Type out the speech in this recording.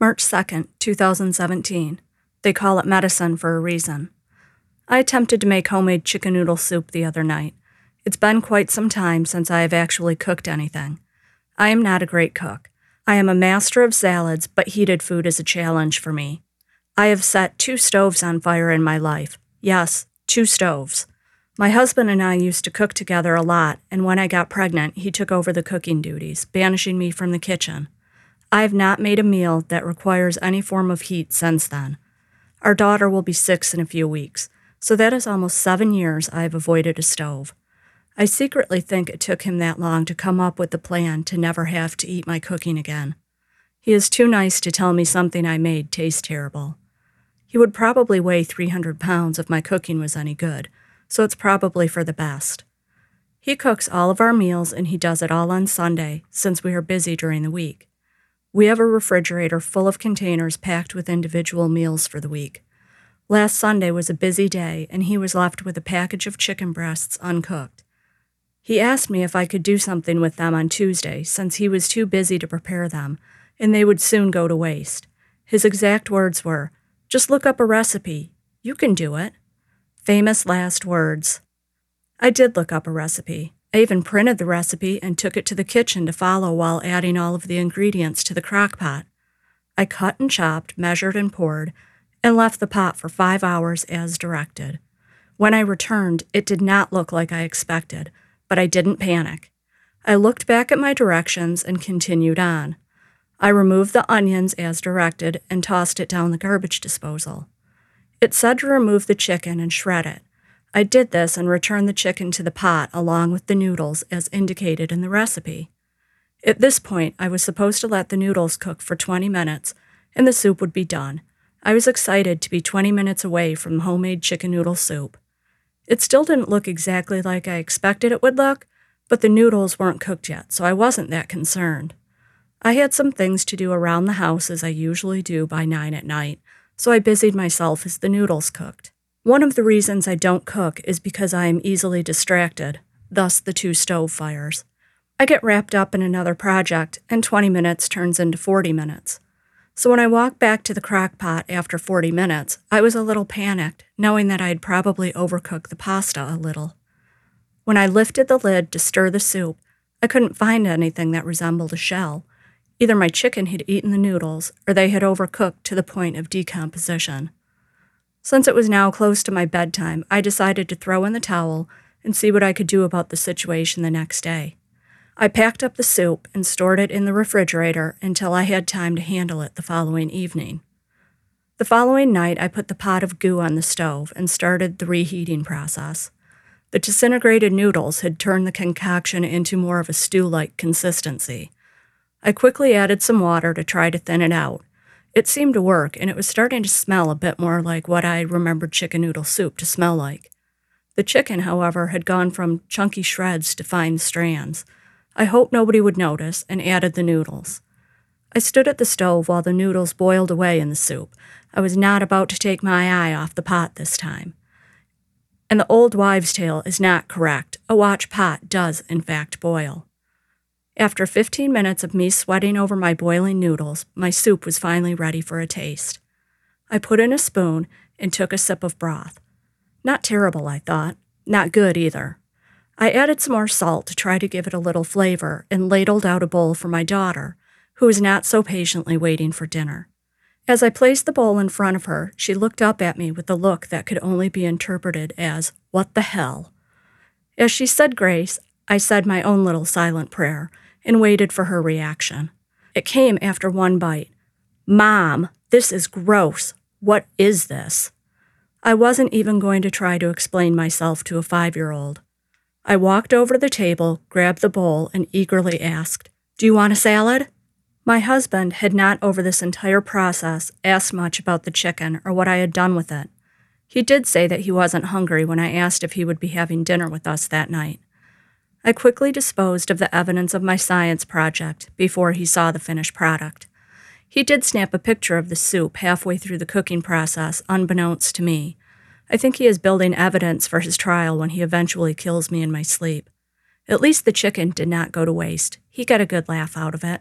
March 2nd, 2017. They call it medicine for a reason. I attempted to make homemade chicken noodle soup the other night. It's been quite some time since I have actually cooked anything. I am not a great cook. I am a master of salads, but heated food is a challenge for me. I have set 2 stoves on fire in my life. Yes, 2 stoves. My husband and I used to cook together a lot, and when I got pregnant, he took over the cooking duties, banishing me from the kitchen. I have not made a meal that requires any form of heat since then. Our daughter will be 6 in a few weeks, so that is almost 7 years I have avoided a stove. I secretly think it took him that long to come up with the plan to never have to eat my cooking again. He is too nice to tell me something I made tastes terrible. He would probably weigh 300 pounds if my cooking was any good, so it's probably for the best. He cooks all of our meals, and he does it all on Sunday, since we are busy during the week. We have a refrigerator full of containers packed with individual meals for the week. Last Sunday was a busy day, and he was left with a package of chicken breasts uncooked. He asked me if I could do something with them on Tuesday, since he was too busy to prepare them, and they would soon go to waste. His exact words were, "Just look up a recipe. You can do it." Famous last words. I did look up a recipe. I even printed the recipe and took it to the kitchen to follow while adding all of the ingredients to the crock pot. I cut and chopped, measured and poured, and left the pot for 5 hours as directed. When I returned, it did not look like I expected, but I didn't panic. I looked back at my directions and continued on. I removed the onions as directed and tossed it down the garbage disposal. It said to remove the chicken and shred it. I did this and returned the chicken to the pot along with the noodles as indicated in the recipe. At this point, I was supposed to let the noodles cook for 20 minutes and the soup would be done. I was excited to be 20 minutes away from homemade chicken noodle soup. It still didn't look exactly like I expected it would look, but the noodles weren't cooked yet, so I wasn't that concerned. I had some things to do around the house as I usually do by 9 at night, so I busied myself as the noodles cooked. One of the reasons I don't cook is because I am easily distracted, thus the 2 stove fires. I get wrapped up in another project, and 20 minutes turns into 40 minutes. So when I walked back to the crock pot after 40 minutes, I was a little panicked, knowing that I had probably overcooked the pasta a little. When I lifted the lid to stir the soup, I couldn't find anything that resembled a shell. Either my chicken had eaten the noodles, or they had overcooked to the point of decomposition. Since it was now close to my bedtime, I decided to throw in the towel and see what I could do about the situation the next day. I packed up the soup and stored it in the refrigerator until I had time to handle it the following evening. The following night, I put the pot of goo on the stove and started the reheating process. The disintegrated noodles had turned the concoction into more of a stew-like consistency. I quickly added some water to try to thin it out. It seemed to work, and it was starting to smell a bit more like what I remembered chicken noodle soup to smell like. The chicken, however, had gone from chunky shreds to fine strands. I hoped nobody would notice, and added the noodles. I stood at the stove while the noodles boiled away in the soup. I was not about to take my eye off the pot this time. And the old wives' tale is not correct. A watch pot does, in fact, boil. After 15 minutes of me sweating over my boiling noodles, my soup was finally ready for a taste. I put in a spoon and took a sip of broth. Not terrible, I thought. Not good, either. I added some more salt to try to give it a little flavor and ladled out a bowl for my daughter, who was not so patiently waiting for dinner. As I placed the bowl in front of her, she looked up at me with a look that could only be interpreted as, "What the hell?" As she said grace, I said my own little silent prayer and waited for her reaction. It came after one bite. "Mom, this is gross. What is this?" I wasn't even going to try to explain myself to a 5-year-old. I walked over to the table, grabbed the bowl, and eagerly asked, "Do you want a salad?" My husband had not, over this entire process, asked much about the chicken or what I had done with it. He did say that he wasn't hungry when I asked if he would be having dinner with us that night. I quickly disposed of the evidence of my science project before he saw the finished product. He did snap a picture of the soup halfway through the cooking process, unbeknownst to me. I think he is building evidence for his trial when he eventually kills me in my sleep. At least the chicken did not go to waste. He got a good laugh out of it.